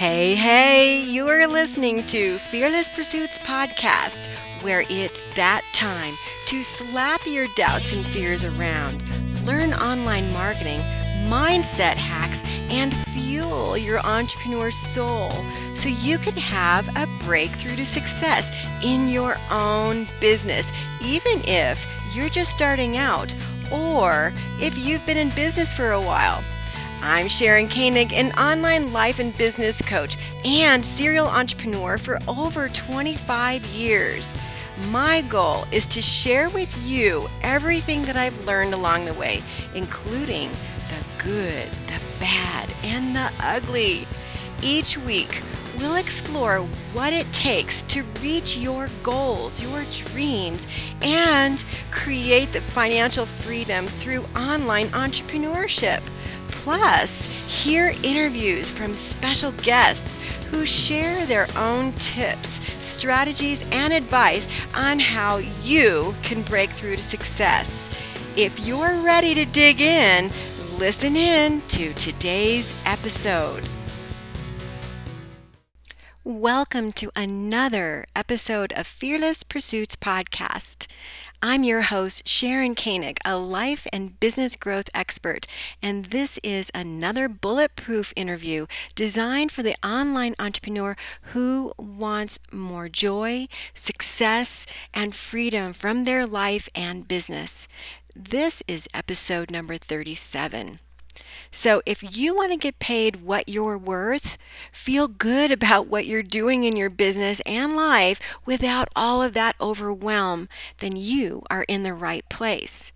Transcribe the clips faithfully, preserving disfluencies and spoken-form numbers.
Hey, hey, you are listening to Fearless Pursuits Podcast, where it's that time to slap your doubts and fears around, learn online marketing, mindset hacks, and fuel your entrepreneur soul so you can have a breakthrough to success in your own business, even if you're just starting out or if you've been in business for a while. I'm Sharon Koenig, an online life and business coach and serial entrepreneur for over twenty-five years. My goal is to share with you everything that I've learned along the way, including the good, the bad, and the ugly. Each week, we'll explore what it takes to reach your goals, your dreams, and create the financial freedom through online entrepreneurship. Plus, hear interviews from special guests who share their own tips, strategies, and advice on how you can break through to success. If you're ready to dig in, listen in to today's episode. Welcome to another episode of Fearless Pursuits Podcast. I'm your host, Sharon Koenig, a life and business growth expert, and this is another bulletproof interview designed for the online entrepreneur who wants more joy, success, and freedom from their life and business. This is episode number thirty-seven. So if you want to get paid what you're worth, feel good about what you're doing in your business and life without all of that overwhelm, then you are in the right place.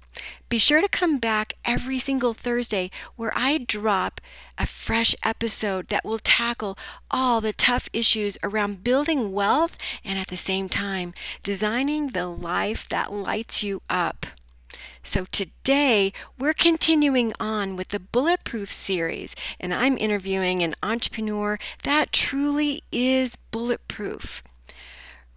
Be sure to come back every single Thursday where I drop a fresh episode that will tackle all the tough issues around building wealth and at the same time, designing the life that lights you up. So today, we're continuing on with the Bulletproof series, and I'm interviewing an entrepreneur that truly is bulletproof.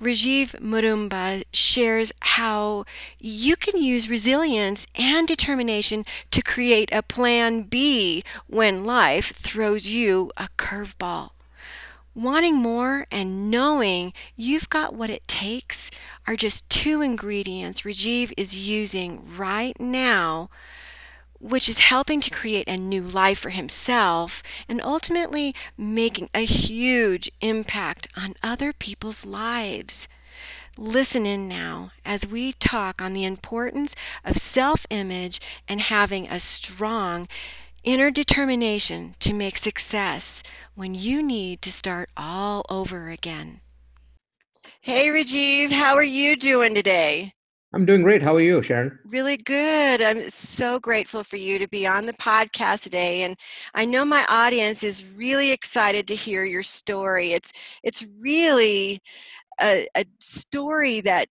Rajiv Murumba shares how you can use resilience and determination to create a plan B when life throws you a curveball. Wanting more and knowing you've got what it takes are just two ingredients Rajiv is using right now, which is helping to create a new life for himself and ultimately making a huge impact on other people's lives. Listen in now as we talk on the importance of self-image and having a strong inner determination to make success when you need to start all over again. Hey, Rajiv, how are you doing today? I'm doing great. How are you, Sharon? Really good. I'm so grateful for you to be on the podcast today. And I know my audience is really excited to hear your story. It's it's really a, a story that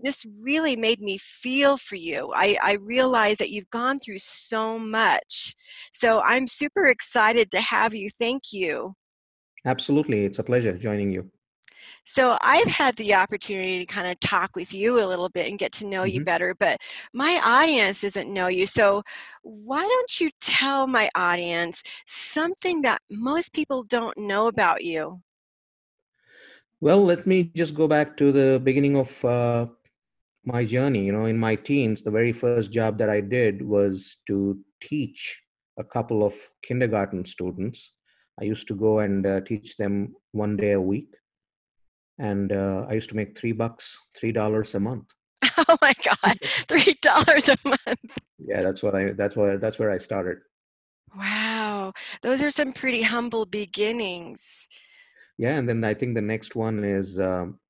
this really made me feel for you. I, I realize that you've gone through so much. So I'm super excited to have you. Thank you. Absolutely. It's a pleasure joining you. So I've had the opportunity to kind of talk with you a little bit and get to know mm-hmm. you better, but my audience doesn't know you. So why don't you tell my audience something that most people don't know about you? Well, let me just go back to the beginning of uh, my journey. You know, in my teens, the very first job that I did was to teach a couple of kindergarten students. I used to go and uh, teach them one day a week, and uh, I used to make three bucks, three dollars a month. Oh my God, three dollars a month! Yeah, that's what I. That's what. That's where I started. Wow, those are some pretty humble beginnings. Yeah, and then I think the next one is. Um,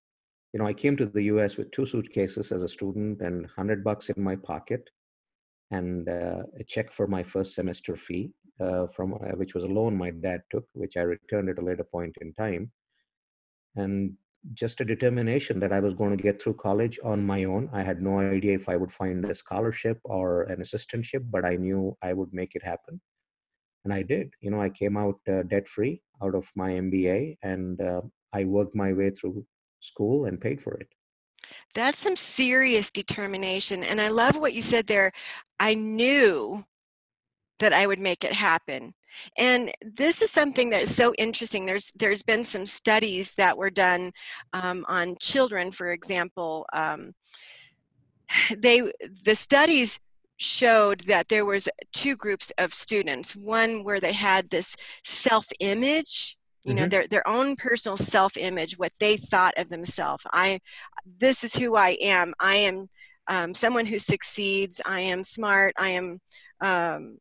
You know, I came to the U S with two suitcases as a student and one hundred bucks in my pocket and uh, a check for my first semester fee, uh, from uh, which was a loan my dad took, which I returned at a later point in time. And just a determination that I was going to get through college on my own. I had no idea if I would find a scholarship or an assistantship, but I knew I would make it happen. And I did. You know, I came out uh, debt-free out of my M B A, and uh, I worked my way through school and paid for it. That's some serious determination. And I love what you said there. I knew that I would make it happen. And this is something that is so interesting. There's there's been some studies that were done um, on children, for example. Um, they the studies showed that there was two groups of students. One where they had this self-image, you mm-hmm. know, their their own personal self-image, what they thought of themselves. I, this is who I am. I am um, someone who succeeds. I am smart. I am. Um,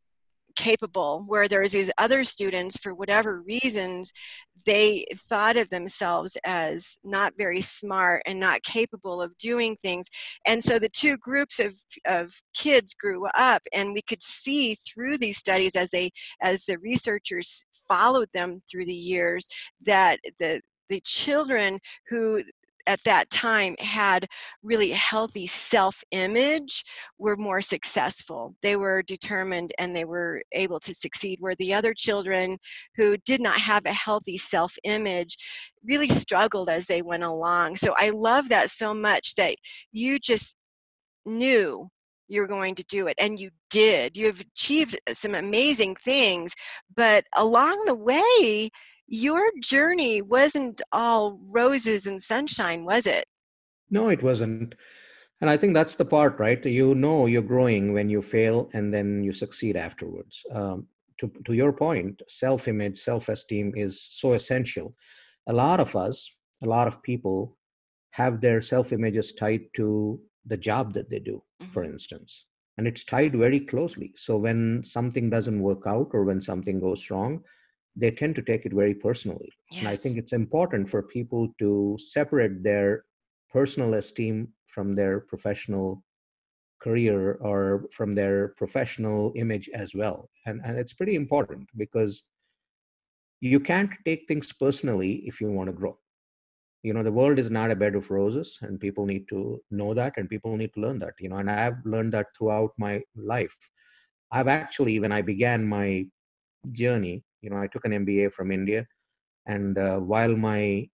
capable, where there's these other students, for whatever reasons, they thought of themselves as not very smart and not capable of doing things. And so the two groups of, of kids grew up, and we could see through these studies as they as the researchers followed them through the years that the the children who at that time had really healthy self-image were more successful. They were determined and they were able to succeed, where the other children who did not have a healthy self-image really struggled as they went along. So I love that so much, that you just knew you were going to do it, and you did. You have achieved some amazing things, but along the way, your journey wasn't all roses and sunshine, was it? No, it wasn't. And I think that's the part, right? You know you're growing when you fail and then you succeed afterwards. Um, to, to your point, self-image, self-esteem is so essential. A lot of us, a lot of people have their self-images tied to the job that they do, mm-hmm. for instance. And it's tied very closely. So when something doesn't work out or when something goes wrong, they tend to take it very personally. Yes. And I think it's important for people to separate their personal esteem from their professional career or from their professional image as well. And, and it's pretty important, because you can't take things personally if you want to grow. You know, the world is not a bed of roses, and people need to know that, and people need to learn that, you know, and I've learned that throughout my life. I've actually, when I began my journey, you know, I took an M B A from India, and uh, while my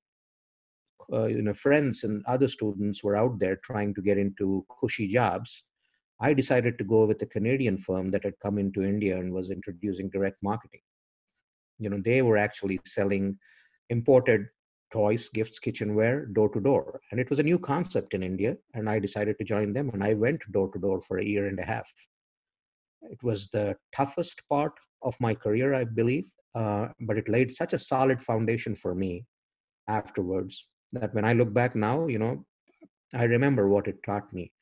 uh, you know, friends and other students were out there trying to get into cushy jobs, I decided to go with a Canadian firm that had come into India and was introducing direct marketing. You know, they were actually selling imported toys, gifts, kitchenware, door to door. And it was a new concept in India, and I decided to join them, and I went door to door for a year and a half. It was the toughest part of my career, I believe, uh, but it laid such a solid foundation for me afterwards that when I look back now, you know, I remember what it taught me.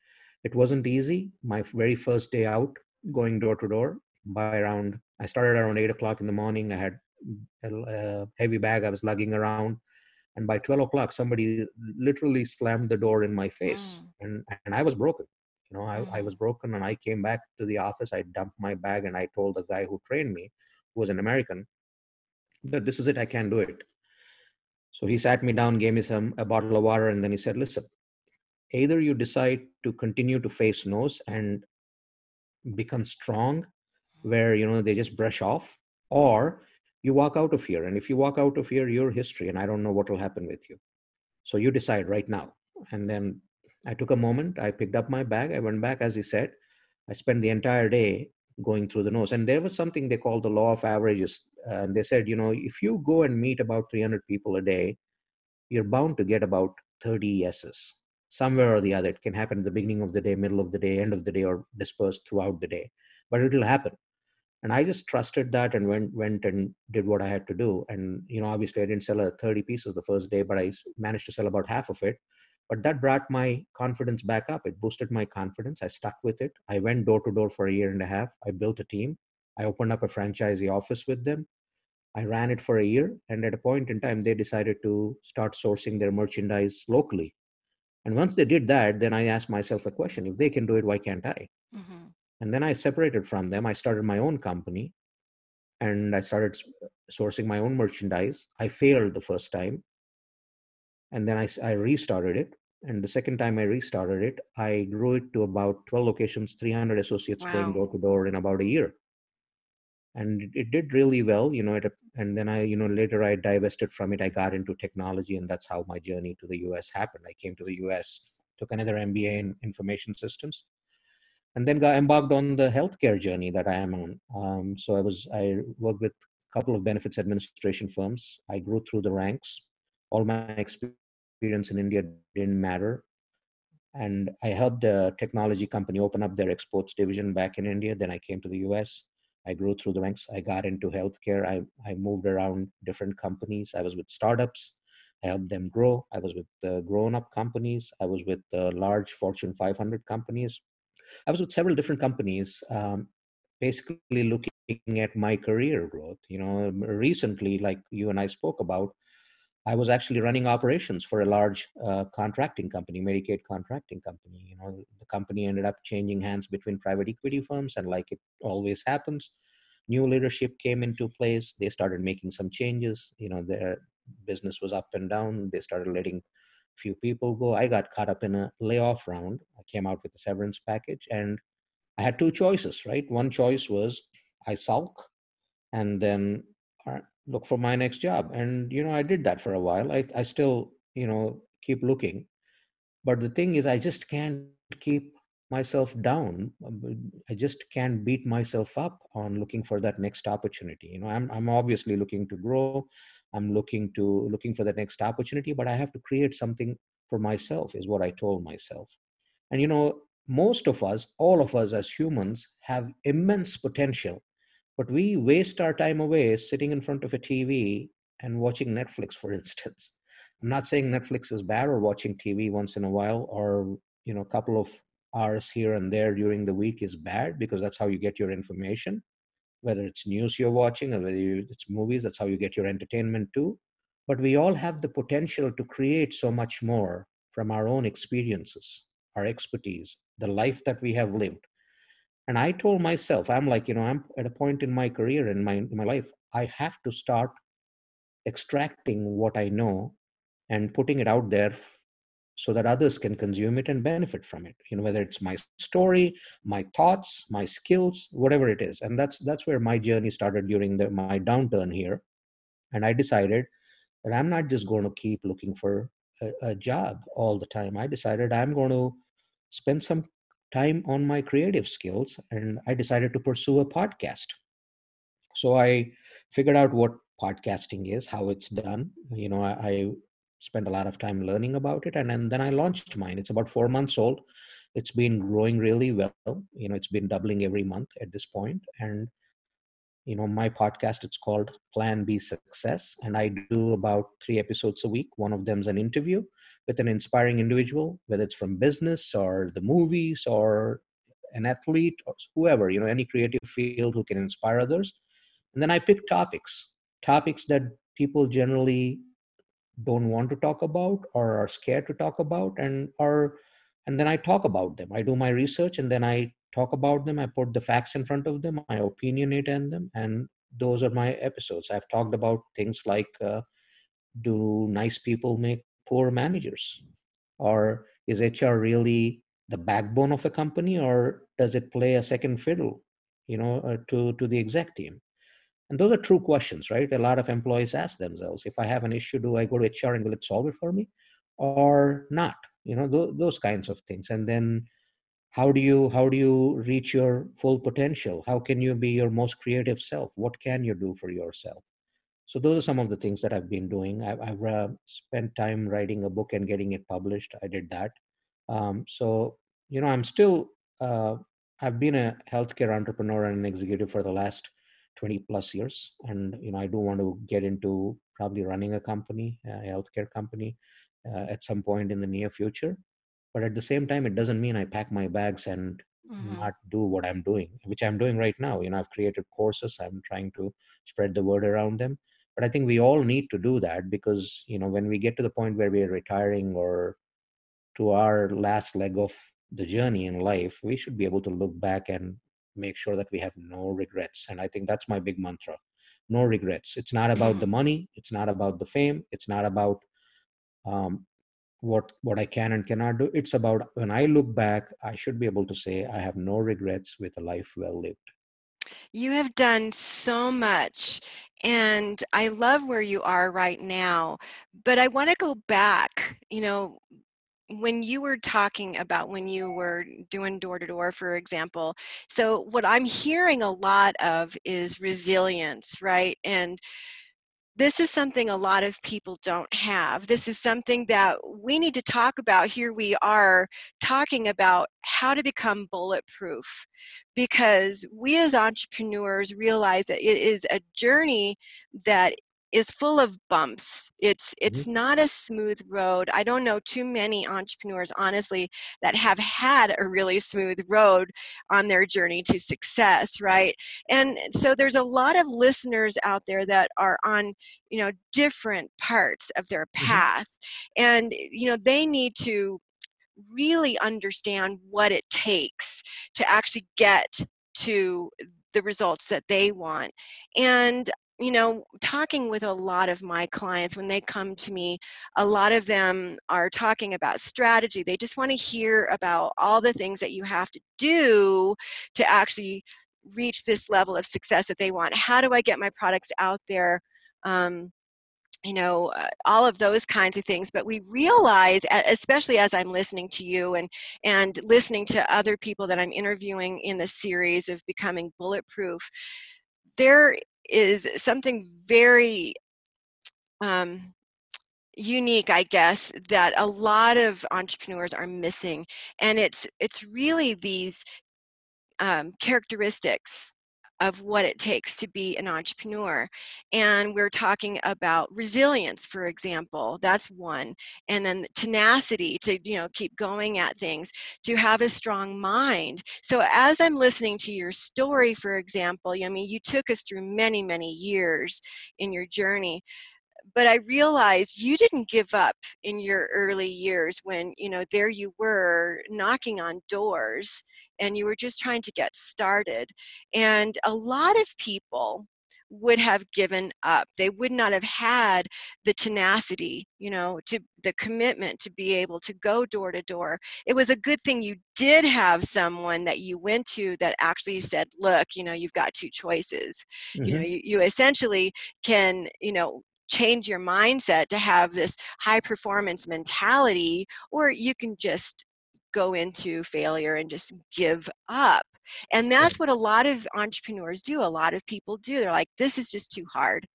It wasn't easy. My very first day out, going door to door, by around, I started around eight o'clock in the morning. I had a heavy bag I was lugging around, and by twelve o'clock, somebody literally slammed the door in my face, mm. and, and I was broken. You know, I, I was broken, and I came back to the office. I dumped my bag, and I told the guy who trained me, who was an American, that this is it, I can't do it. So he sat me down, gave me some a bottle of water, and then he said, listen, either you decide to continue to face no's and become strong, where, you know, they just brush off, or you walk out of here. And if you walk out of here, you're history, and I don't know what will happen with you. So you decide right now. And then I took a moment, I picked up my bag, I went back, as he said, I spent the entire day going through the nose. And there was something they called the law of averages. Uh, and they said, you know, if you go and meet about three hundred people a day, you're bound to get about thirty yeses. Somewhere or the other, it can happen at the beginning of the day, middle of the day, end of the day, or dispersed throughout the day, but it'll happen. And I just trusted that and went went and did what I had to do. And, you know, obviously I didn't sell a thirty pieces the first day, but I managed to sell about half of it. But that brought my confidence back up. It boosted my confidence. I stuck with it. I went door to door for a year and a half. I built a team. I opened up a franchisee office with them. I ran it for a year. And at a point in time, they decided to start sourcing their merchandise locally. And once they did that, then I asked myself a question. If they can do it, why can't I? Mm-hmm. And then I separated from them. I started my own company. And I started sourcing my own merchandise. I failed the first time. And then I, I restarted it. And the second time I restarted it, I grew it to about twelve locations, three hundred associates wow. going door to door in about a year. And it, it did really well, you know, it, and then I, you know, later I divested from it. I got into technology, and that's how my journey to the U S happened. I came to the U S, took another M B A in information systems, and then got embarked on the healthcare journey that I am on. Um, so I was, I worked with a couple of benefits administration firms. I grew through the ranks. All my experience in India didn't matter. And I helped a technology company open up their exports division back in India. Then I came to the U S. I grew through the ranks. I got into healthcare. I, I moved around different companies. I was with startups. I helped them grow. I was with uh, grown-up companies. I was with uh, large Fortune five hundred companies. I was with several different companies, um, basically looking at my career growth. You know, recently, like you and I spoke about, I was actually running operations for a large uh, contracting company, Medicaid contracting company. You know, the company ended up changing hands between private equity firms, and like it always happens, new leadership came into place. They started making some changes. You know, their business was up and down. They started letting few people go. I got caught up in a layoff round. I came out with a severance package, and I had two choices, right? One choice was I sulk and then look for my next job. And, you know, I did that for a while. I, I still, you know, keep looking. But the thing is, I just can't keep myself down. I just can't beat myself up on looking for that next opportunity. You know, I'm, I'm obviously looking to grow. I'm looking to looking for the next opportunity, but I have to create something for myself is what I told myself. And, you know, most of us, all of us as humans have immense potential, but we waste our time away sitting in front of a T V and watching Netflix, for instance. I'm not saying Netflix is bad or watching T V once in a while or, you know, a couple of hours here and there during the week is bad because that's how you get your information. Whether it's news you're watching or whether you, it's movies, that's how you get your entertainment too. But we all have the potential to create so much more from our own experiences, our expertise, the life that we have lived. And I told myself, I'm like, you know, I'm at a point in my career, in my, in my life, I have to start extracting what I know and putting it out there so that others can consume it and benefit from it, you know, whether it's my story, my thoughts, my skills, whatever it is. And that's that's where my journey started during the, my downturn here. And I decided that I'm not just going to keep looking for a, a job all the time. I decided I'm going to spend some time on my creative skills, and I decided to pursue a podcast. So I figured out what podcasting is, how it's done. You know, I... I spent a lot of time learning about it. And, and then I launched mine. It's about four months old. It's been growing really well. You know, it's been doubling every month at this point. And, you know, my podcast, it's called Plan B Success. And I do about three episodes a week. One of them is an interview with an inspiring individual, whether it's from business or the movies or an athlete or whoever, you know, any creative field who can inspire others. And then I pick topics, topics that people generally don't want to talk about or are scared to talk about, and are, and then I talk about them. I do my research and then I talk about them. I put the facts in front of them. I opinionate on them. And those are my episodes. I've talked about things like, uh, do nice people make poor managers? Or is H R really the backbone of a company, or does it play a second fiddle, you know, uh, to, to the exec team? And those are true questions, right? A lot of employees ask themselves, if I have an issue, do I go to H R and will it solve it for me or not? You know, th- those kinds of things. And then how do you, how do you reach your full potential? How can you be your most creative self? What can you do for yourself? So those are some of the things that I've been doing. I've, I've uh, spent time writing a book and getting it published. I did that. Um, so, you know, I'm still, uh, I've been a healthcare entrepreneur and an executive for the last twenty plus years. And, you know, I do want to get into probably running a company, a healthcare company uh, at some point in the near future. But at the same time, it doesn't mean I pack my bags and mm-hmm. not do what I'm doing, which I'm doing right now. You know, I've created courses. I'm trying to spread the word around them. But I think we all need to do that because, you know, when we get to the point where we are retiring or to our last leg of the journey in life, we should be able to look back and make sure that we have no regrets. And I think that's my big mantra, no regrets. It's not about the money. It's not about the fame. It's not about um, what, what I can and cannot do. It's about when I look back, I should be able to say I have no regrets with a life well lived. You have done so much, and I love where you are right now, but I want to go back, you know, when you were talking about when you were doing door-to-door, for example, so what I'm hearing a lot of is resilience, right? And this is something a lot of people don't have. This is something that we need to talk about. Here we are talking about how to become bulletproof, because we as entrepreneurs realize that it is a journey that is full of bumps. It's it's mm-hmm. not a smooth road. I don't know too many entrepreneurs, honestly, that have had a really smooth road on their journey to success, right? And so there's a lot of listeners out there that are on, you know, different parts of their path. Mm-hmm. And, you know, they need to really understand what it takes to actually get to the results that they want. And you know, talking with a lot of my clients, when they come to me, a lot of them are talking about strategy. They just want to hear about all the things that you have to do to actually reach this level of success that they want. How do I get my products out there? Um, you know, uh, all of those kinds of things. But we realize, especially as I'm listening to you and, and listening to other people that I'm interviewing in the series of Becoming Bulletproof, there is something very um, unique, I guess, that a lot of entrepreneurs are missing. And it's it's really these um, characteristics of what it takes to be an entrepreneur. And we're talking about resilience, for example. That's one. And then tenacity to, you know, keep going at things, to have a strong mind. So as I'm listening to your story, for example, I mean, you took us through many, many years in your journey, but I realized you didn't give up in your early years when, you know, there you were knocking on doors and you were just trying to get started. And a lot of people would have given up. They would not have had the tenacity, you know, to the commitment to be able to go door to door. It was a good thing you did have someone that you went to that actually said, look, you know, you've got two choices. Mm-hmm. You know, you, you essentially can, you know, change your mindset to have this high performance mentality, or you can just go into failure and just give up. And that's what a lot of entrepreneurs do. A lot of people do. They're like, this is just too hard.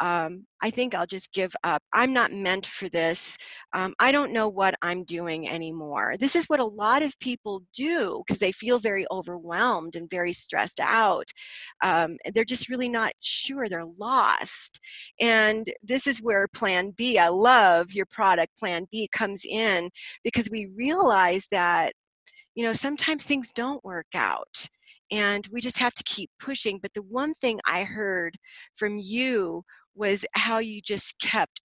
Um, I think I'll just give up. I'm not meant for this. Um, I don't know what I'm doing anymore. This is what a lot of people do because they feel very overwhelmed and very stressed out. Um, they're just really not sure. They're lost. And this is where Plan B, I love your product, Plan B, comes in, because we realize that, you know, sometimes things don't work out. And we just have to keep pushing. But the one thing I heard from you was how you just kept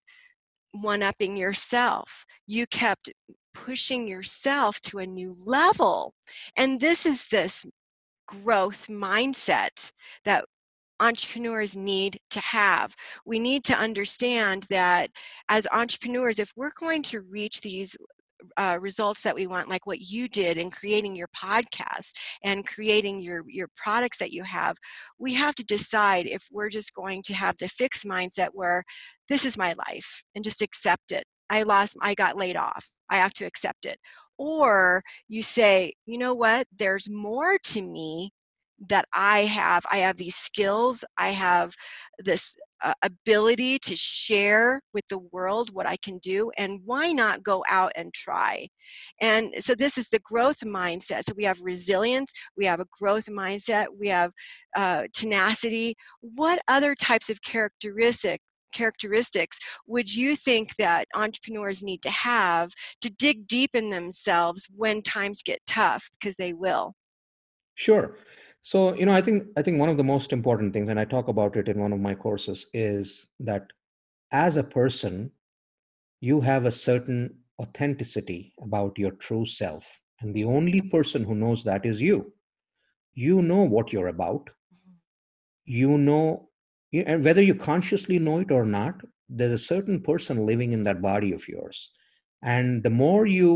one-upping yourself. You kept pushing yourself to a new level. And this is this growth mindset that entrepreneurs need to have. We need to understand that as entrepreneurs, if we're going to reach these Uh, results that we want, like what you did in creating your podcast and creating your your products that you have, we have to decide if we're just going to have the fixed mindset where this is my life and just accept it. I lost, I got laid off. I have to accept it. Or you say, you know what? There's more to me that I have. I have these skills. I have this Uh, ability to share with the world what I can do, and why not go out and try? And so this is the growth mindset. So we have resilience, we have a growth mindset, we have uh, tenacity. What other types of characteristic characteristics would you think that entrepreneurs need to have to dig deep in themselves when times get tough? Because they will. Sure. So, you know, I think I think one of the most important things, and I talk about it in one of my courses, is that as a person, you have a certain authenticity about your true self. And the only person who knows that is you. You know what you're about. You know, and whether you consciously know it or not, there's a certain person living in that body of yours. And the more you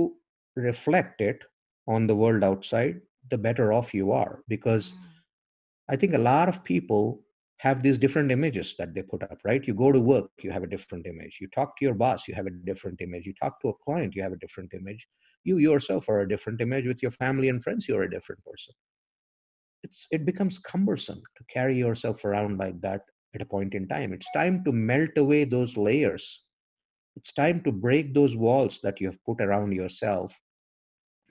reflect it on the world outside, the better off you are, because I think a lot of people have these different images that they put up, right? You go to work, you have a different image. You talk to your boss, you have a different image. You talk to a client, you have a different image. You yourself are a different image. With your family and friends, you're a different person. It's, it becomes cumbersome to carry yourself around like that at a point in time. It's time to melt away those layers. It's time to break those walls that you have put around yourself.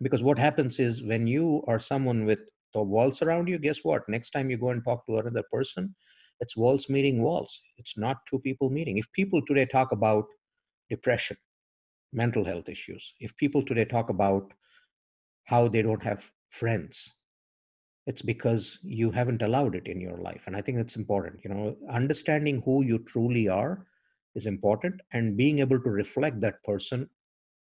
Because what happens is when you are someone with the walls around you, guess what? Next time you go and talk to another person, it's walls meeting walls. It's not two people meeting. If people today talk about depression, mental health issues, if people today talk about how they don't have friends, it's because you haven't allowed it in your life. And I think that's important. You know, understanding who you truly are is important, and being able to reflect that person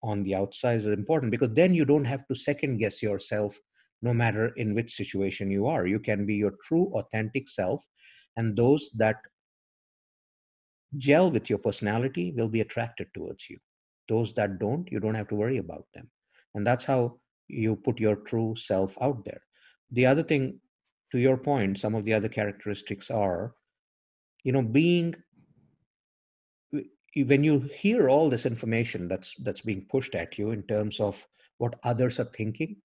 on the outside is important, because then you don't have to second guess yourself no matter in which situation you are. You can be your true, authentic self. And those that gel with your personality will be attracted towards you. Those that don't, you don't have to worry about them. And that's how you put your true self out there. The other thing, to your point, some of the other characteristics are, you know, being, when you hear all this information that's that's being pushed at you in terms of what others are thinking,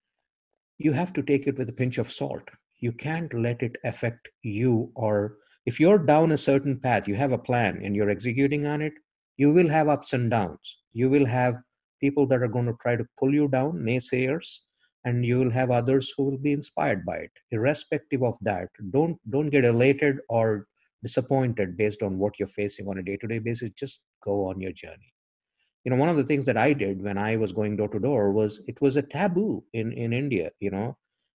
you have to take it with a pinch of salt. You can't let it affect you. Or if you're down a certain path, you have a plan and you're executing on it, you will have ups and downs. You will have people that are going to try to pull you down, naysayers, and you will have others who will be inspired by it. Irrespective of that, don't, don't get elated or disappointed based on what you're facing on a day-to-day basis. Just go on your journey. You know, one of the things that I did when I was going door to door was, it was a taboo in, in India, you know.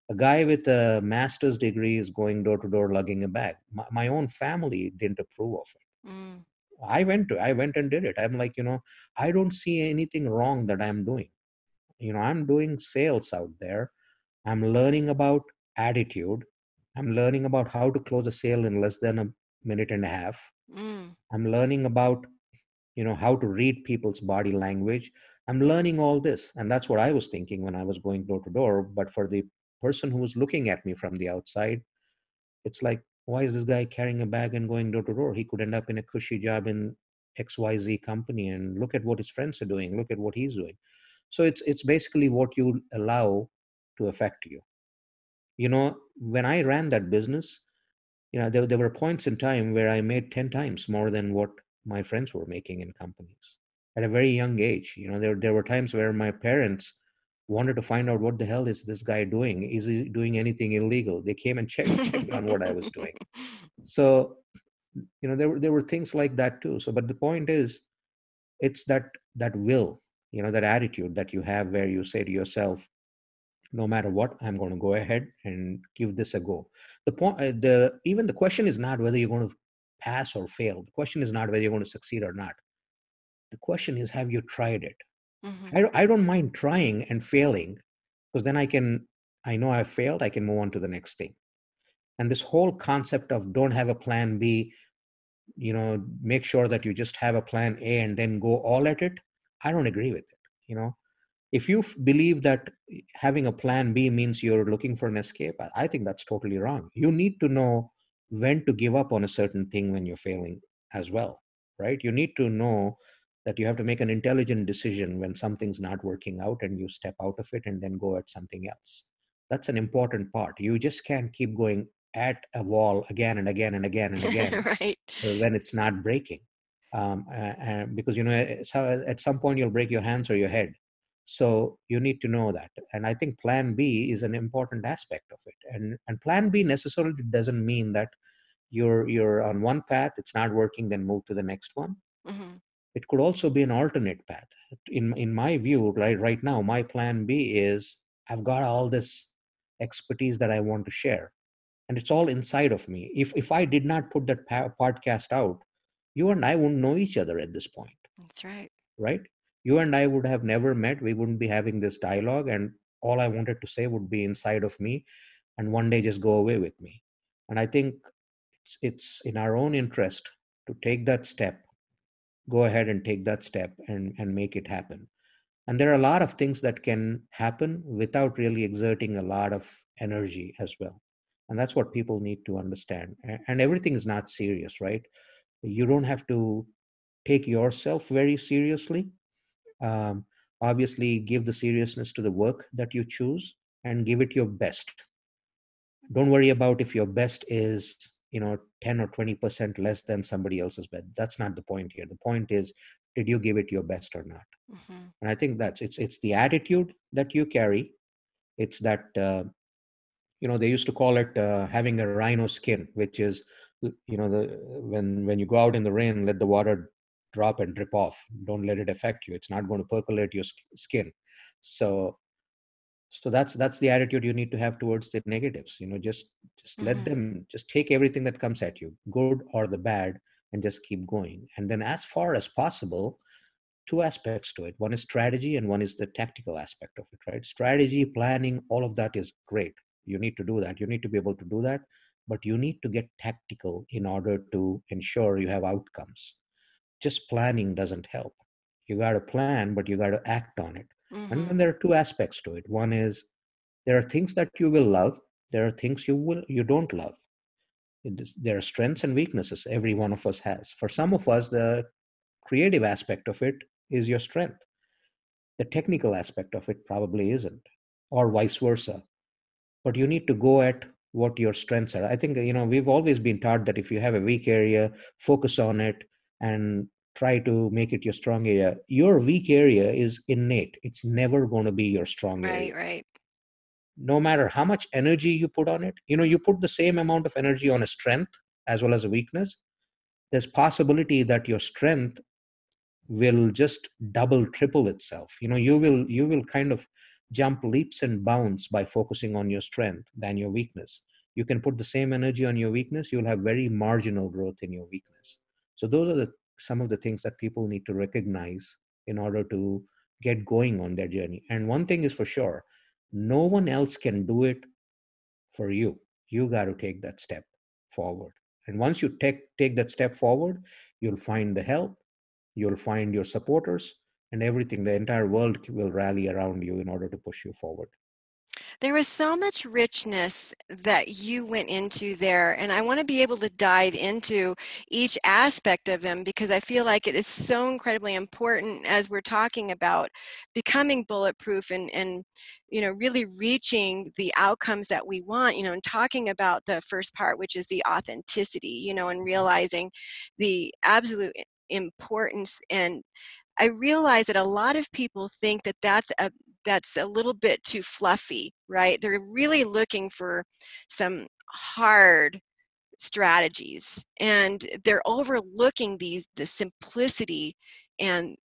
A guy with a master's degree is going door to door lugging a bag. My, my own family didn't approve of it. Mm. I went to, I went and did it. I'm like, you know, I don't see anything wrong that I'm doing. You know, I'm doing sales out there. I'm learning about attitude. I'm learning about how to close a sale in less than a minute and a half. Mm. I'm learning about, you know, how to read people's body language. I'm learning all this. And that's what I was thinking when I was going door to door. But for the person who was looking at me from the outside, it's like, why is this guy carrying a bag and going door to door? He could end up in a cushy job in X Y Z company, and look at what his friends are doing, look at what he's doing. So it's it's basically what you allow to affect you. You know, when I ran that business, you know, there, there were points in time where I made ten times more than what my friends were making in companies at a very young age. You know, there there were times where my parents wanted to find out, what the hell is this guy doing? Is he doing anything illegal? They came and checked, checked on what I was doing. So, you know, there were, there were things like that too. So, but the point is, it's that, that will, you know, that attitude that you have where you say to yourself, no matter what, I'm going to go ahead and give this a go. The point, the, even the question is not whether you're going to pass or fail. The question is not whether you're going to succeed or not. The question is, have you tried it? Mm-hmm. I, I don't mind trying and failing, because then I can, I know I failed, I can move on to the next thing. And this whole concept of don't have a plan B, you know, make sure that you just have a plan A and then go all at it, I don't agree with it. You know, if you f- believe that having a plan B means you're looking for an escape, I think that's totally wrong. You need to know when to give up on a certain thing when you're failing as well, right? You need to know that you have to make an intelligent decision when something's not working out, and you step out of it and then go at something else. That's an important part. You just can't keep going at a wall again and again and again and again right. when it's not breaking. Um, uh, because, you know, so at some point you'll break your hands or your head. So you need to know that. And I think plan B is an important aspect of it. And and plan B necessarily doesn't mean that you're, you're on one path, it's not working, then move to the next one. Mm-hmm. It could also be an alternate path. In in my view, right, right now, my plan B is, I've got all this expertise that I want to share, and it's all inside of me. If if I did not put that pa- podcast out, you and I wouldn't know each other at this point. That's right. Right? You and I would have never met. We wouldn't be having this dialogue, and all I wanted to say would be inside of me, and one day just go away with me. And I think it's it's in our own interest to take that step. Go ahead and take that step and, and make it happen. And there are a lot of things that can happen without really exerting a lot of energy as well. And that's what people need to understand. And everything is not serious, right? You don't have to take yourself very seriously. Um, obviously, give the seriousness to the work that you choose and give it your best. Don't worry about if your best is, you know, ten or twenty percent less than somebody else's best. That's not the point here. The point is, did you give it your best or not? Mm-hmm. And I think that's, it's, it's the attitude that you carry. It's that, uh, you know, they used to call it uh, having a rhino skin, which is, you know, the, when, when you go out in the rain, let the water drop and drip off. Don't let it affect you. It's not going to percolate your skin. So, so that's, that's the attitude you need to have towards the negatives. You know, just, just mm-hmm. let them, just take everything that comes at you, good or the bad, and just keep going. And then as far as possible, two aspects to it. One is strategy and one is the tactical aspect of it, right? Strategy, planning, all of that is great. You need to do that. You need to be able to do that, but you need to get tactical in order to ensure you have outcomes. Just planning doesn't help. You got to plan, but you got to act on it. Mm-hmm. And then there are two aspects to it. One is there are things that you will love. There are things you will, you don't love. Is, there are strengths and weaknesses every one of us has. For some of us, the creative aspect of it is your strength. The technical aspect of it probably isn't, or vice versa. But you need to go at what your strengths are. I think, you know, we've always been taught that if you have a weak area, focus on it and try to make it your strong area. Your weak area is innate. It's never going to be your strong area. Right, right. No matter how much energy you put on it, you know, you put the same amount of energy on a strength as well as a weakness, there's possibility that your strength will just double, triple itself. You know, you will, you will kind of jump leaps and bounds by focusing on your strength than your weakness. You can put the same energy on your weakness. You'll have very marginal growth in your weakness. So those are the, some of the things that people need to recognize in order to get going on their journey. And one thing is for sure, no one else can do it for you. You got to take that step forward. And once you take, take that step forward, you'll find the help, you'll find your supporters, and everything, the entire world will rally around you in order to push you forward. There is so much richness that you went into there, and I want to be able to dive into each aspect of them because I feel like it is so incredibly important as we're talking about becoming bulletproof and, and you know, really reaching the outcomes that we want, you know, and talking about the first part, which is the authenticity, you know, and realizing the absolute importance. And I realize that a lot of people think that that's a that's a little bit too fluffy, right? They're really looking for some hard strategies, and they're overlooking these the simplicity and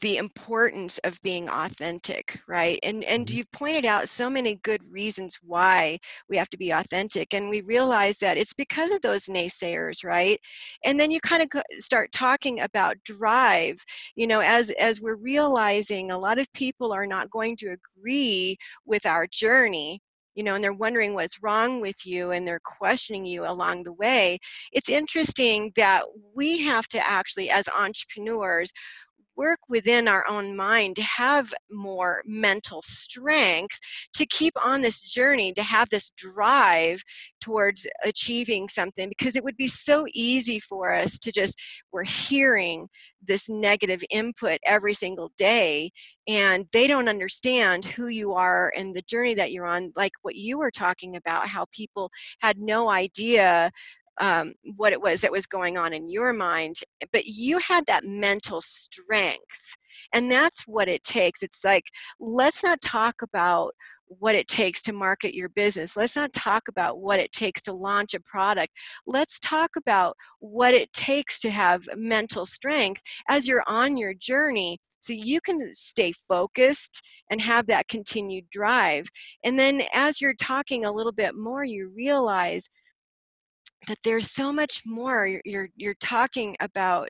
the importance of being authentic, right? And and you've pointed out so many good reasons why we have to be authentic, and we realize that it's because of those naysayers, right? And then you kind of start talking about drive, you know, as as we're realizing a lot of people are not going to agree with our journey, you know, and they're wondering what's wrong with you, and they're questioning you along the way. It's interesting that we have to actually, as entrepreneurs, work within our own mind to have more mental strength, to keep on this journey, to have this drive towards achieving something, because it would be so easy for us to just, we're hearing this negative input every single day, and they don't understand who you are and the journey that you're on, like what you were talking about, how people had no idea Um, what it was that was going on in your mind, but you had that mental strength, and that's what it takes. It's like, let's not talk about what it takes to market your business. Let's not talk about what it takes to launch a product. Let's talk about what it takes to have mental strength as you're on your journey, so you can stay focused and have that continued drive. And then as you're talking a little bit more, you realize that there's so much more. You're, you're you're talking about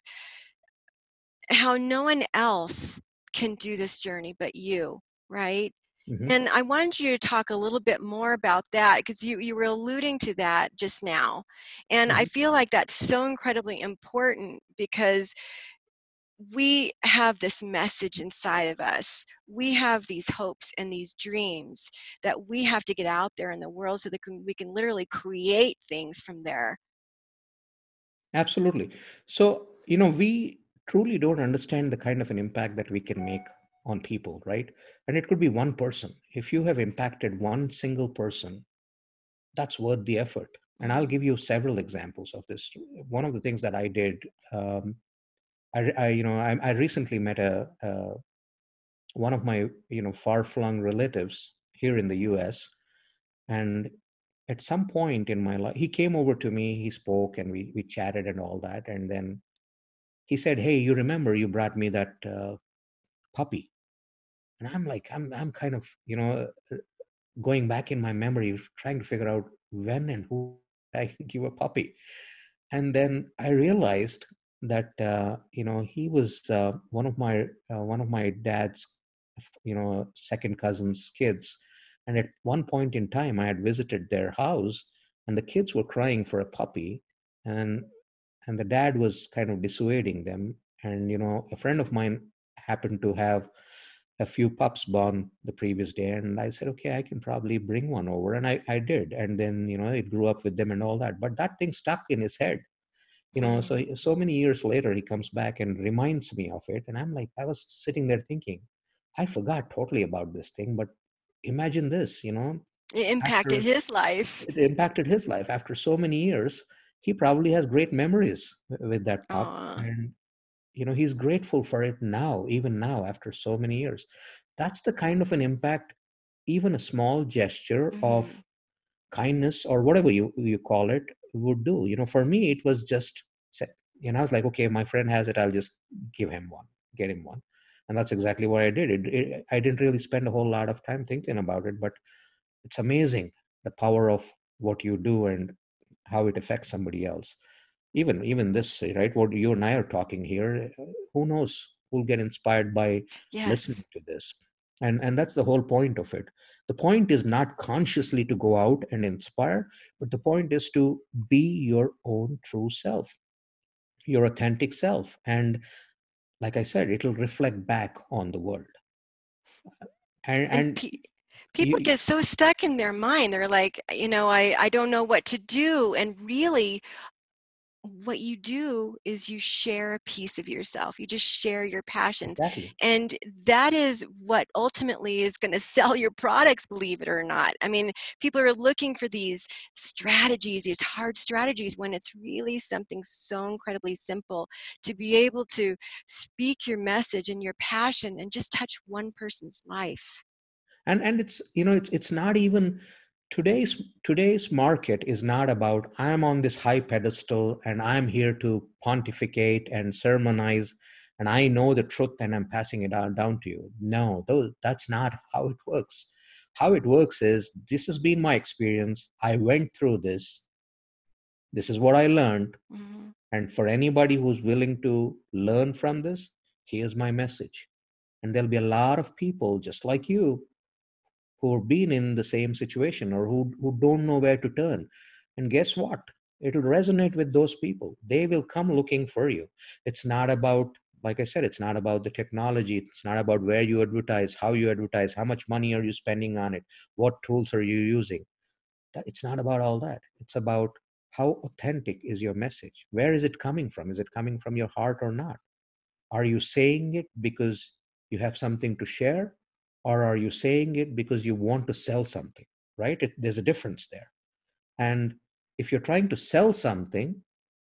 how no one else can do this journey but you, right? Mm-hmm. And I wanted you to talk a little bit more about that, because you, you were alluding to that just now. And mm-hmm. I feel like that's so incredibly important, because we have this message inside of us. We have these hopes and these dreams that we have to get out there in the world so that we can literally create things from there. Absolutely. So, you know, we truly don't understand the kind of an impact that we can make on people, right? And it could be one person. If you have impacted one single person, that's worth the effort. And I'll give you several examples of this. One of the things that I did, um, I, I, you know, I, I recently met a uh, one of my, you know, far-flung relatives here in the U S. And at some point in my life, he came over to me, he spoke, and we we chatted and all that. And then he said, "Hey, you remember you brought me that uh, puppy?" And I'm like, I'm I'm kind of, you know, going back in my memory, trying to figure out when and who I give a puppy. And then I realized that uh, you know, he was uh, one of my uh, one of my dad's, you know, second cousin's kids. And at one point in time, I had visited their house, and the kids were crying for a puppy, and and the dad was kind of dissuading them. And, you know, a friend of mine happened to have a few pups born the previous day, and I said, okay, I can probably bring one over. And I, I did. And then, you know, it grew up with them and all that. But that thing stuck in his head. You know, so, so many years later, he comes back and reminds me of it. And I'm like, I was sitting there thinking, I forgot totally about this thing, but imagine this, you know. It impacted after, his life. It impacted his life. After so many years, he probably has great memories with that pup. Aww. And, you know, he's grateful for it now, even now, after so many years. That's the kind of an impact, even a small gesture mm-hmm. of kindness or whatever you, you call it, would do. You know, for me, it was just, you know, I was like, okay, my friend has it. I'll just give him one, get him one. And that's exactly what I did. It, it, I didn't really spend a whole lot of time thinking about it, but it's amazing the power of what you do and how it affects somebody else. Even, even this, right? What you and I are talking here, who knows who'll get inspired by yes. listening to this. And, and that's the whole point of it. The point is not consciously to go out and inspire, but the point is to be your own true self, your authentic self. And like I said, it'll reflect back on the world. And, and, and pe- people you, get so stuck in their mind. They're like, you know, I, I don't know what to do. And really, what you do is you share a piece of yourself. You just share your passions. Exactly. And that is what ultimately is going to sell your products, believe it or not. I mean, people are looking for these strategies, these hard strategies, when it's really something so incredibly simple to be able to speak your message and your passion and just touch one person's life. And and it's, you know, it's it's not even... Today's today's market is not about I'm on this high pedestal and I'm here to pontificate and sermonize and I know the truth and I'm passing it down, down to you. No, those, that's not how it works. How it works is this has been my experience. I went through this. This is what I learned. Mm-hmm. And for anybody who's willing to learn from this, here's my message. And there'll be a lot of people just like you who have been in the same situation or who, who don't know where to turn. And guess what? It'll resonate with those people. They will come looking for you. It's not about, like I said, it's not about the technology. It's not about where you advertise, how you advertise, how much money are you spending on it? What tools are you using? It's not about all that. It's about how authentic is your message? Where is it coming from? Is it coming from your heart or not? Are you saying it because you have something to share? Or are you saying it because you want to sell something, right? It, there's a difference there. And if you're trying to sell something,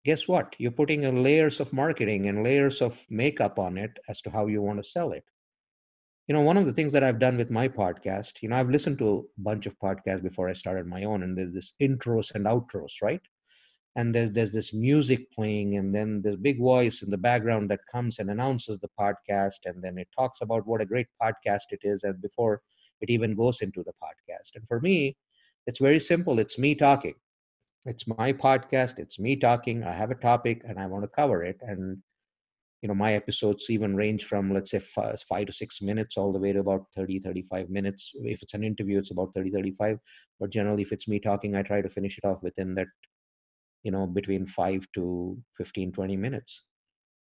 guess what? You're putting in layers of marketing and layers of makeup on it as to how you want to sell it. You know, one of the things that I've done with my podcast, you know, I've listened to a bunch of podcasts before I started my own, and there's this intros and outros, right? And there's, there's this music playing, and then there's big voice in the background that comes and announces the podcast, and then it talks about what a great podcast it is, and before it even goes into the podcast. And for me, it's very simple. It's me talking. It's my podcast. It's me talking. I have a topic, and I want to cover it. And, you know, my episodes even range from, let's say, five, five to six minutes all the way to about thirty, thirty-five minutes. If it's an interview, it's about thirty, thirty-five. But generally, if it's me talking, I try to finish it off within that, you know, between five to fifteen, twenty minutes.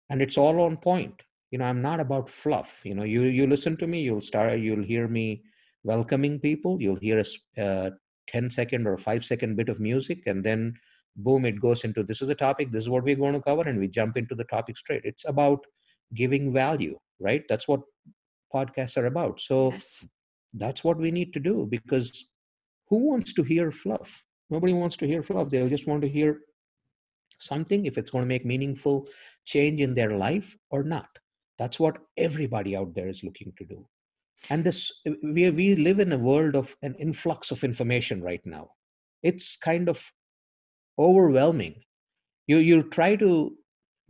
And it's all on point. you know, I'm not about fluff. You know, you, you listen to me, you'll start, you'll hear me welcoming people. You'll hear a uh, ten second or a five second bit of music, and then boom, it goes into, this is the topic, this is what we're going to cover. And we jump into the topic straight. It's about giving value, right? That's what podcasts are about. So yes. That's what we need to do, because who wants to hear fluff? Nobody wants to hear fluff. They'll just want to hear something, if it's going to make meaningful change in their life or not. That's what everybody out there is looking to do. And this, we, we live in a world of an influx of information right now. It's kind of overwhelming. You, you try to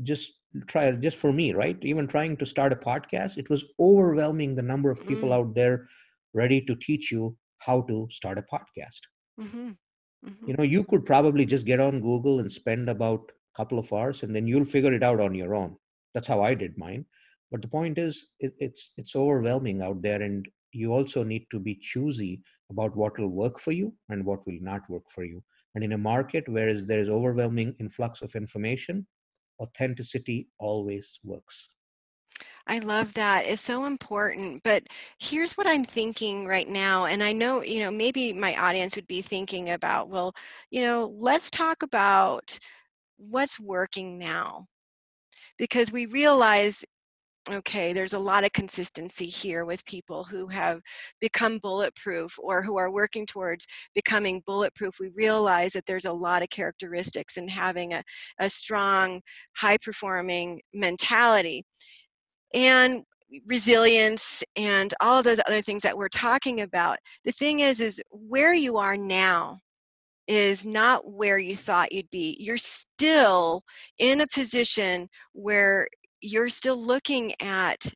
just try, just for me, right? Even trying to start a podcast, it was overwhelming, the number of people mm. out there ready to teach you how to start a podcast. Mm-hmm. Mm-hmm. You know, you could probably just get on Google and spend about a couple of hours, and then you'll figure it out on your own. That's how I did mine. But the point is, it, it's it's overwhelming out there, and you also need to be choosy about what will work for you and what will not work for you. And in a market where there is overwhelming influx of information, authenticity always works. I love that. It's so important. But here's what I'm thinking right now. And I know, you know, maybe my audience would be thinking about, well, you know, let's talk about what's working now. Because we realize, okay, there's a lot of consistency here with people who have become bulletproof or who are working towards becoming bulletproof. We realize that there's a lot of characteristics in having a, a strong, high-performing mentality. And resilience and all of those other things that we're talking about. The thing is, is where you are now is not where you thought you'd be. You're still in a position where you're still looking at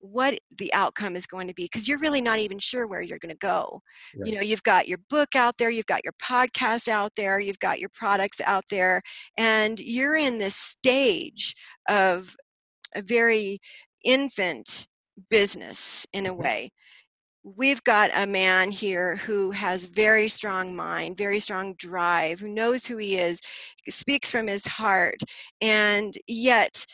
what the outcome is going to be, because you're really not even sure where you're going to go. Right. You know, you've got your book out there, you've got your podcast out there, you've got your products out there, and you're in this stage of a very infant business in a way. We've got a man here who has very strong mind, very strong drive, who knows who he is, speaks from his heart, and yet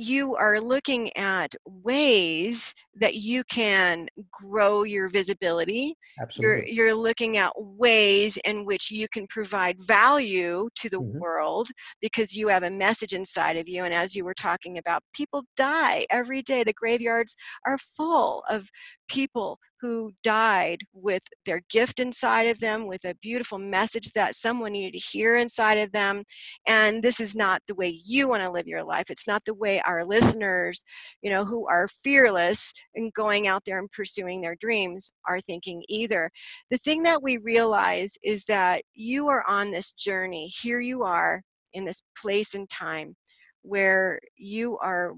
you are looking at ways that you can grow your visibility. Absolutely. You're, you're looking at ways in which you can provide value to the mm-hmm. world, because you have a message inside of you. And as you were talking about, people die every day. The graveyards are full of people who died with their gift inside of them, with a beautiful message that someone needed to hear inside of them. And this is not the way you want to live your life. It's not the way our listeners, you know, who are fearless and going out there and pursuing their dreams are thinking either. The thing that we realize is that you are on this journey. Here you are in this place and time where you are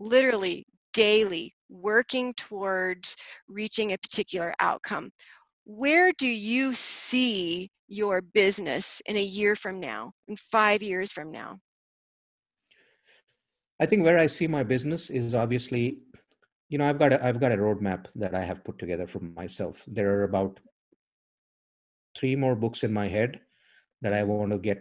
literally daily working towards reaching a particular outcome. Where do you see your business in a year from now, in five years from now? I think where I see my business is obviously, you know, I've got a, I've got a roadmap that I have put together for myself. There are about three more books in my head that I want to get,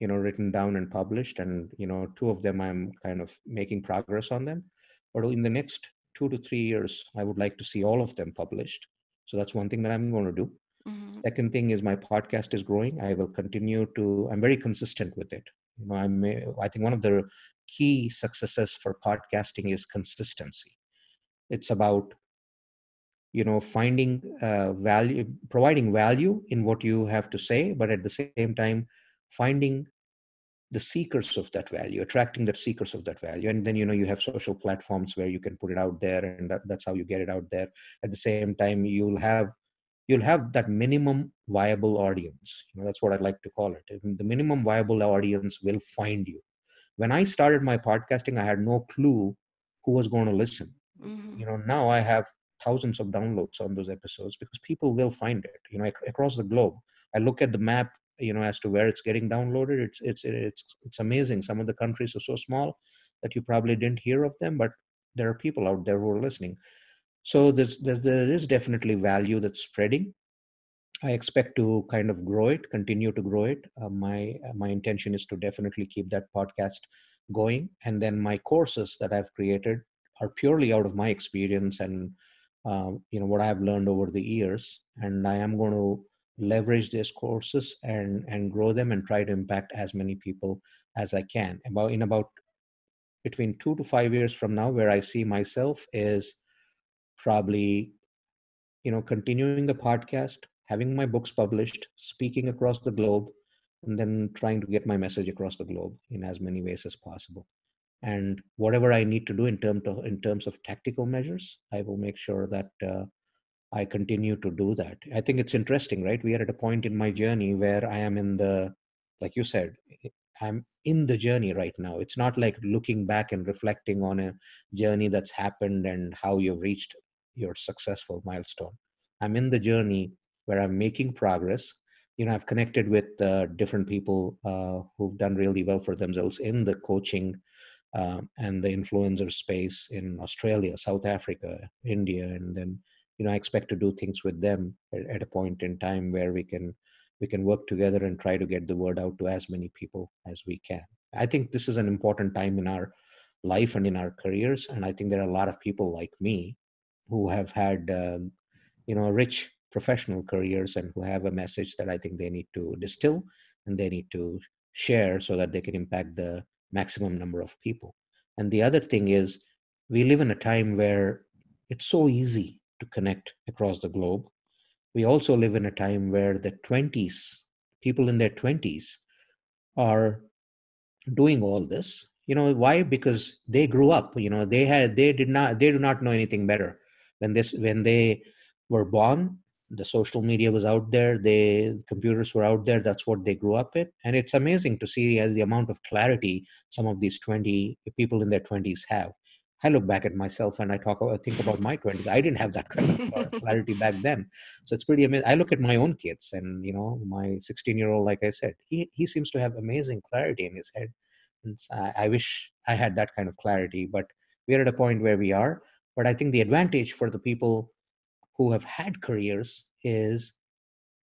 you know, written down and published. And, you know, two of them, I'm kind of making progress on them. But in the next two to three years, I would like to see all of them published. So that's one thing that I'm going to do. Mm-hmm. Second thing is my podcast is growing. I will continue to, I'm very consistent with it. You know, I'm, I think one of the key successes for podcasting is consistency. It's about, you know, finding uh, value, providing value in what you have to say, but at the same time, finding the seekers of that value, attracting the seekers of that value. And then, you know, you have social platforms where you can put it out there, and that, that's how you get it out there. At the same time, you'll have, you'll have that minimum viable audience. You know, that's what I'd like to call it. The minimum viable audience will find you. When I started my podcasting, I had no clue who was going to listen. Mm-hmm. You know, now I have thousands of downloads on those episodes because people will find it, you know, ac- across the globe. I look at the map, you know, as to where it's getting downloaded. It's, it's, it's, it's amazing. Some of the countries are so small that you probably didn't hear of them, but there are people out there who are listening. So there's, there's, there is definitely value that's spreading. I expect to kind of grow it, continue to grow it. Uh, my, my intention is to definitely keep that podcast going. And then my courses that I've created are purely out of my experience and uh, you know, what I've learned over the years. And I am going to leverage these courses and, and grow them and try to impact as many people as I can. About in about between two to five years from now, where I see myself is probably, you know, continuing the podcast, having my books published, speaking across the globe, and then trying to get my message across the globe in as many ways as possible. And whatever I need to do in terms of, in terms of tactical measures, I will make sure that uh, I continue to do that. I think it's interesting, right? We are at a point in my journey where I am in the, like you said, I'm in the journey right now. It's not like looking back and reflecting on a journey that's happened and how you've reached your successful milestone. I'm in the journey where I'm making progress. You know, I've connected with uh, different people uh, who've done really well for themselves in the coaching uh, and the influencer space in Australia, South Africa, India, and then, you know, I expect to do things with them at, at a point in time where we can we can work together and try to get the word out to as many people as we can. I think this is an important time in our life and in our careers, and I think there are a lot of people like me who have had, um, you know, rich professional careers and who have a message that I think they need to distill and they need to share so that they can impact the maximum number of people. And the other thing is, we live in a time where it's so easy to connect across the globe. We also live in a time where the twenties, people in their twenties are doing all this. You know why? Because they grew up, you know, they had, they did not, they do not know anything better. When this, when they were born, the social media was out there, they, the computers were out there. That's what they grew up with. And it's amazing to see the amount of clarity some of these twenty people in their twenties have. I look back at myself and I talk, I think about my twenties. I didn't have that kind of clarity back then. So it's pretty amazing. I look at my own kids and, you know, my sixteen year old, like I said, he, he seems to have amazing clarity in his head. And I, I wish I had that kind of clarity, but we're at a point where we are. But I think the advantage for the people who have had careers is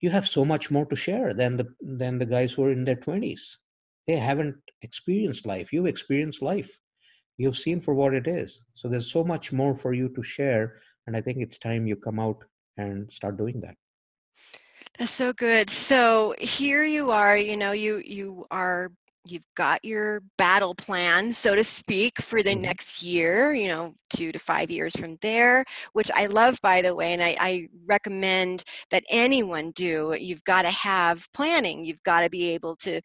you have so much more to share than the, than the guys who are in their twenties. They haven't experienced life. You've experienced life. You've seen for what it is. So there's so much more for you to share. And I think it's time you come out and start doing that. That's so good. So here you are, you know, you, you are, you've got your battle plan, so to speak, for the mm-hmm. next year, you know, two to five years from there, which I love, by the way, and I, I recommend that anyone do. You've got to have planning. You've got to be able to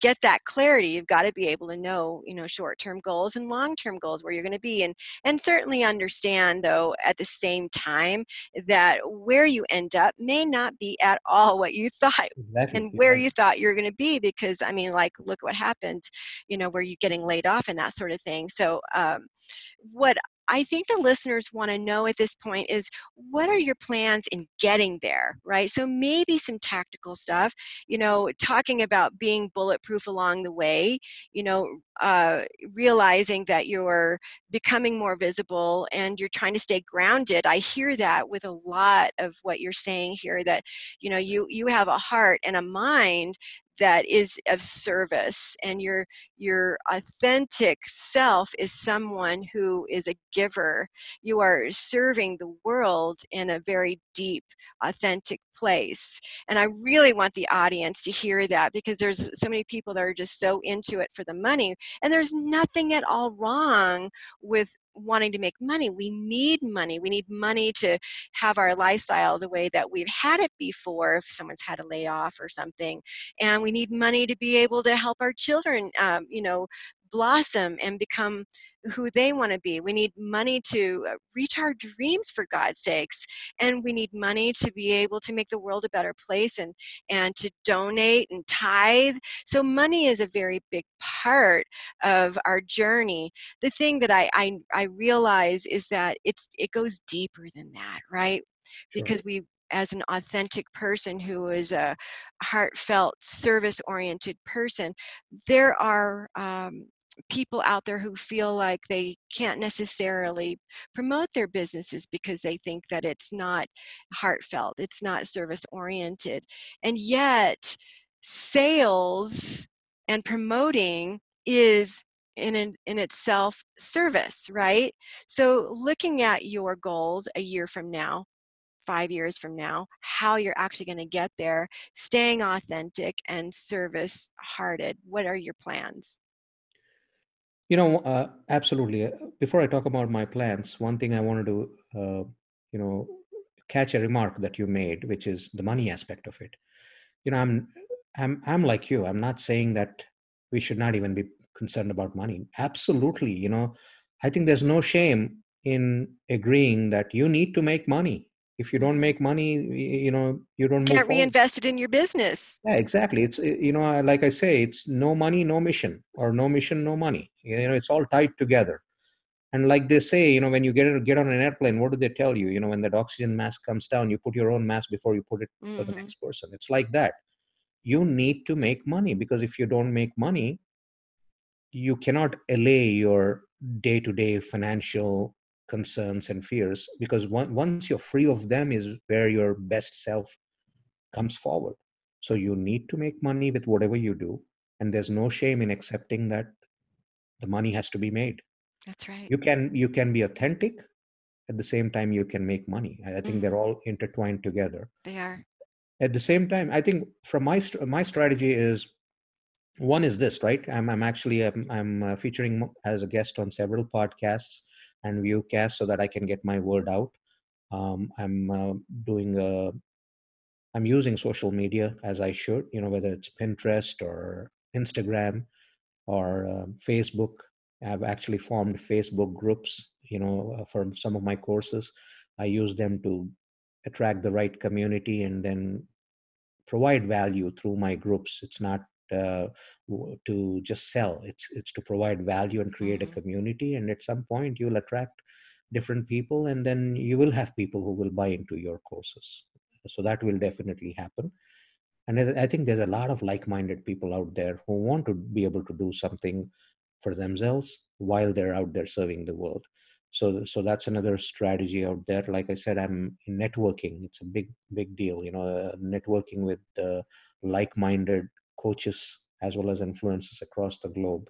get that clarity. You've got to be able to know, you know, short-term goals and long-term goals, where you're going to be. And, and certainly understand, though, at the same time, that where you end up may not be at all what you thought exactly. and where you thought you were going to be, because, I mean, like, look what happened, you know, where you're getting laid off and that sort of thing. So um, what I think the listeners want to know at this point is, what are your plans in getting there, right? So maybe some tactical stuff, you know, talking about being bulletproof along the way, you know, uh, realizing that you're becoming more visible and you're trying to stay grounded. I hear that with a lot of what you're saying here, that, you know, you, you have a heart and a mind that is of service, and your your authentic self is someone who is a giver. You are serving the world in a very deep, authentic place. And I really want the audience to hear that, because there's so many people that are just so into it for the money. And there's nothing at all wrong with wanting to make money. We need money. We need money to have our lifestyle the way that we've had it before, if someone's had a layoff or something. And we need money to be able to help our children, um, you know, blossom and become who they want to be. We need money to reach our dreams, for God's sakes. And we need money to be able to make the world a better place, and, and to donate and tithe. So money is a very big part of our journey. The thing that I, I, I realize is that it's, it goes deeper than that, right? Sure. Because we, as an authentic person who is a heartfelt, service-oriented person, there are, um, people out there who feel like they can't necessarily promote their businesses because they think that it's not heartfelt, it's not service oriented. And yet sales and promoting is in in, in itself service, right? So looking at your goals a year from now, five years from now, how you're actually going to get there, staying authentic and service-hearted. What are your plans? You know, uh, absolutely. Before I talk about my plans, one thing I wanted to, uh, you know, catch a remark that you made, which is the money aspect of it. You know, I'm, I'm, I'm like you. I'm not saying that we should not even be concerned about money. Absolutely. You know, I think there's no shame in agreeing that you need to make money. If you don't make money, you know, you don't move can't reinvest forward. It in your business. Yeah, exactly. It's, you know, like I say, it's no money, no mission, or no mission, no money. You know, it's all tied together. And like they say, you know, when you get get on an airplane, what do they tell you? You know, when that oxygen mask comes down, you put your own mask before you put it mm-hmm. for the next person. It's like that. You need to make money, because if you don't make money, you cannot allay your day-to-day financial concerns and fears, because one, once you're free of them is where your best self comes forward. So you need to make money with whatever you do. And there's no shame in accepting that the money has to be made. That's right. You can, you can be authentic. At the same time, you can make money. I think mm-hmm. they're all intertwined together. They are. At the same time, I think from my, my strategy is, one is this, right? I'm, I'm actually, I'm, I'm featuring as a guest on several podcasts and viewcast so that I can get my word out. Um, I'm uh, doing, a, I'm using social media as I should, you know, whether it's Pinterest or Instagram or uh, Facebook. I've actually formed Facebook groups, you know, for some of my courses. I use them to attract the right community and then provide value through my groups. It's not uh, to just sell. It's, it's to provide value and create mm-hmm. a community. And at some point you'll attract different people, and then you will have people who will buy into your courses. So that will definitely happen. And I think there's a lot of like-minded people out there who want to be able to do something for themselves while they're out there serving the world. So, so that's another strategy out there. Like I said, I'm networking. It's a big, big deal, you know, uh, networking with uh, like-minded coaches as well as influencers across the globe,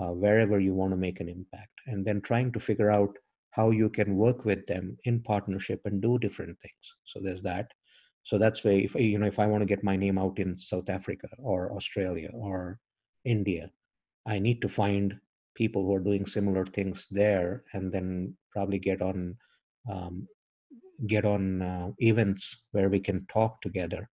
uh, wherever you want to make an impact. And then trying to figure out how you can work with them in partnership and do different things. So there's that. So that's where, if, you know, if I want to get my name out in South Africa or Australia or India, I need to find people who are doing similar things there, and then probably get on um, get on uh, events where we can talk together.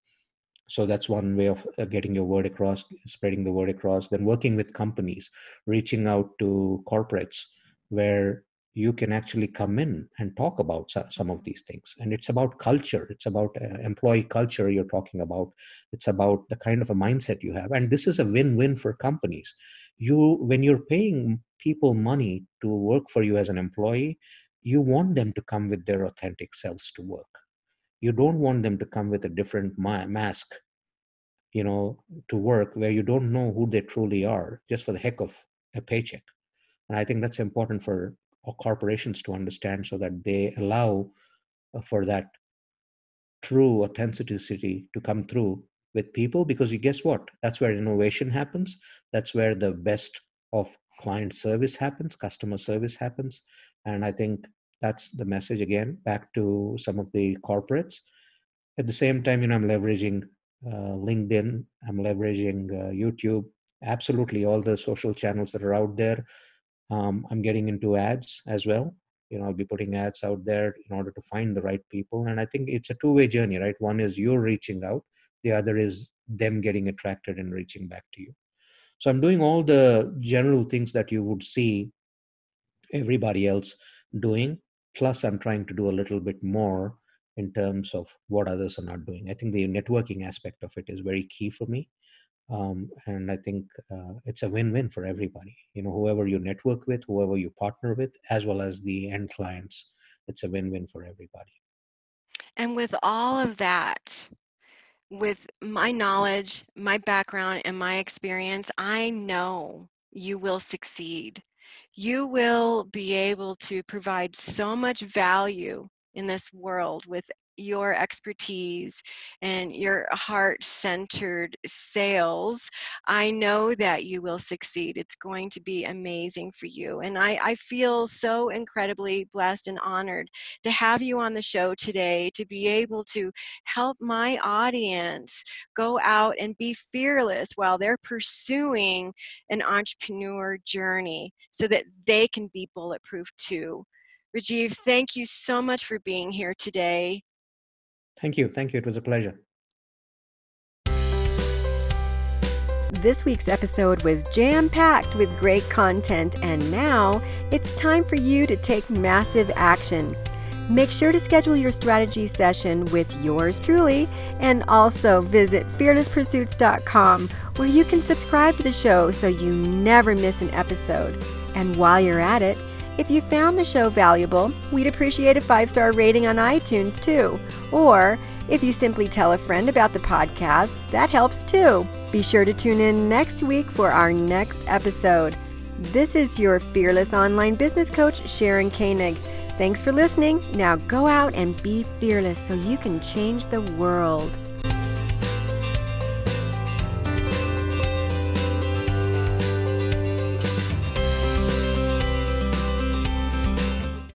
So that's one way of getting your word across, spreading the word across. Then working with companies, reaching out to corporates where you can actually come in and talk about some of these things. And it's about culture. It's about uh, employee culture you're talking about. It's about the kind of a mindset you have. And this is a win-win for companies. You, when you're paying people money to work for you as an employee, you want them to come with their authentic selves to work. You don't want them to come with a different ma- mask, you know, to work, where you don't know who they truly are just for the heck of a paycheck. And I think that's important for corporations to understand, so that they allow for that true authenticity to come through with people, because you guess what? That's where innovation happens. That's where the best of client service happens, customer service happens. And I think that's the message, again, back to some of the corporates. At the same time, you know, I'm leveraging uh, LinkedIn, I'm leveraging uh, YouTube, absolutely all the social channels that are out there. Um, I'm getting into ads as well. You know, I'll be putting ads out there in order to find the right people. And I think it's a two-way journey, right? One is you're reaching out. The other is them getting attracted and reaching back to you. So I'm doing all the general things that you would see everybody else doing. Plus, I'm trying to do a little bit more in terms of what others are not doing. I think the networking aspect of it is very key for me. Um, and I think uh, it's a win-win for everybody. You know, whoever you network with, whoever you partner with, as well as the end clients, it's a win-win for everybody. And with all of that, with my knowledge, my background, and my experience, I know you will succeed. You will be able to provide so much value in this world with your expertise and your heart-centered sales, I know that you will succeed. It's going to be amazing for you. And I, I feel so incredibly blessed and honored to have you on the show today, to be able to help my audience go out and be fearless while they're pursuing an entrepreneur journey so that they can be bulletproof too. Rajiv, thank you so much for being here today. Thank you. Thank you. It was a pleasure. This week's episode was jam-packed with great content, and now it's time for you to take massive action. Make sure to schedule your strategy session with yours truly, and also visit fearless pursuits dot com where you can subscribe to the show so you never miss an episode. And while you're at it, if you found the show valuable, we'd appreciate a five-star rating on iTunes too. Or if you simply tell a friend about the podcast, that helps too. Be sure to tune in next week for our next episode. This is your fearless online business coach, Sharon Koenig. Thanks for listening. Now go out and be fearless so you can change the world.